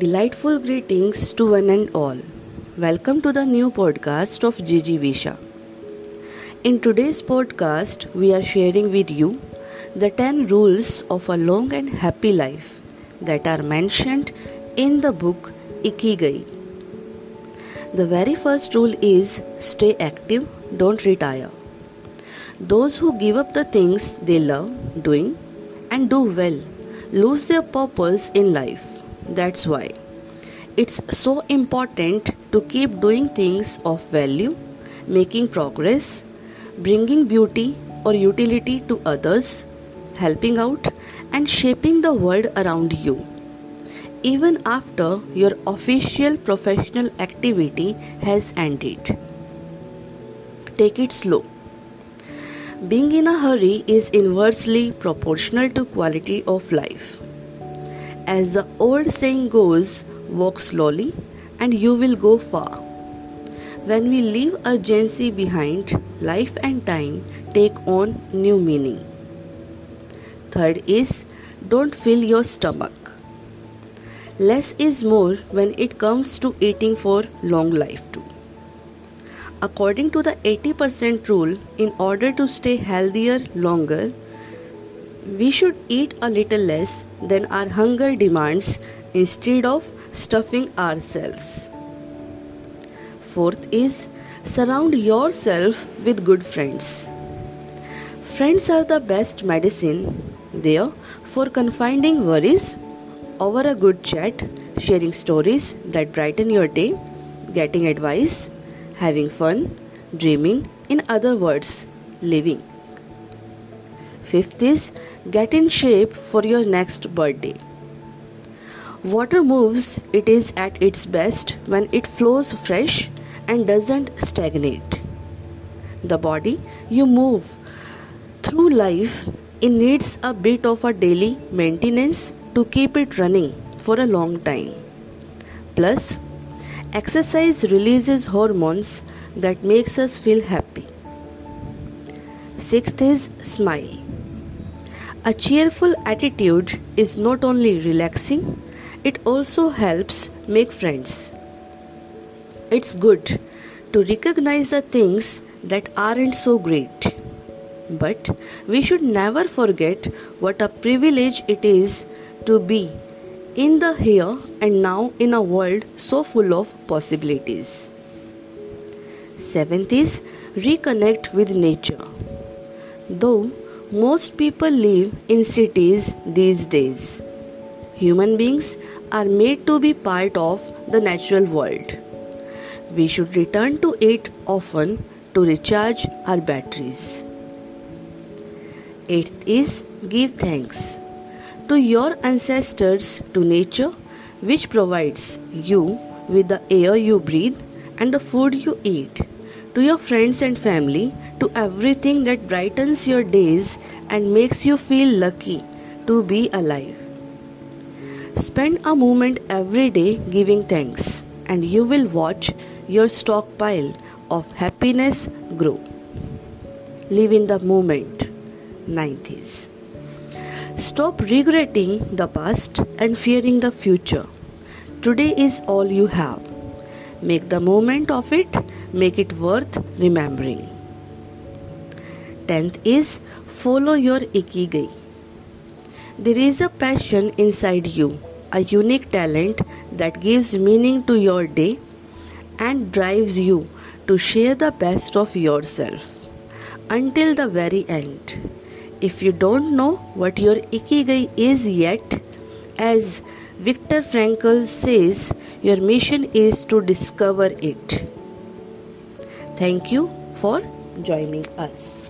Delightful greetings to one and all. Welcome to the new podcast of GG Visha. In today's podcast, we are sharing with you the 10 rules of a long and happy life that are mentioned in the book Ikigai. The very first rule is stay active, don't retire. Those who give up the things they love doing and do well lose their purpose in life. That's why it's so important to keep doing things of value, making progress, bringing beauty or utility to others, helping out and shaping the world around you. Even after your official professional activity has ended, take it slow. Being in a hurry is inversely proportional to quality of life. As the old saying goes, walk slowly and you will go far. When we leave urgency behind, life and time take on new meaning. Third is, don't fill your stomach. Less is more when it comes to eating for long life too. According to the 80% rule, in order to stay healthier longer, we should eat a little less than our hunger demands instead of stuffing ourselves. Fourth is, surround yourself with good friends. Friends are the best medicine. Therefore, confiding worries over a good chat, sharing stories that brighten your day, getting advice, having fun, dreaming, in other words, living. Fifth is, get in shape for your next birthday. Water moves, it is at its best when it flows fresh and doesn't stagnate. The body you move through life, it needs a bit of a daily maintenance to keep it running for a long time. Plus, exercise releases hormones that makes us feel happy. Sixth is, smile. A cheerful attitude is not only relaxing, it also helps make friends. It's good to recognize the things that aren't so great, but we should never forget what a privilege it is to be in the here and now in a world so full of possibilities. Seventh is, reconnect with nature. Though most people live in cities these days, human beings are made to be part of the natural world. We should return to it often to recharge our batteries. Eighth is, give thanks to your ancestors, to nature, which provides you with the air you breathe and the food you eat, to your friends and family, to everything that brightens your days and makes you feel lucky to be alive. Spend a moment every day giving thanks, and you will watch your stockpile of happiness grow. Live in the moment. Ninth is, stop regretting the past and fearing the future. Today is all you have. Make the moment of it, make it worth remembering. 10th is, follow your Ikigai. There is a passion inside you, a unique talent that gives meaning to your day and drives you to share the best of yourself until the very end. If you don't know what your Ikigai is yet, as Viktor Frankl says, your mission is to discover it. Thank you for joining us.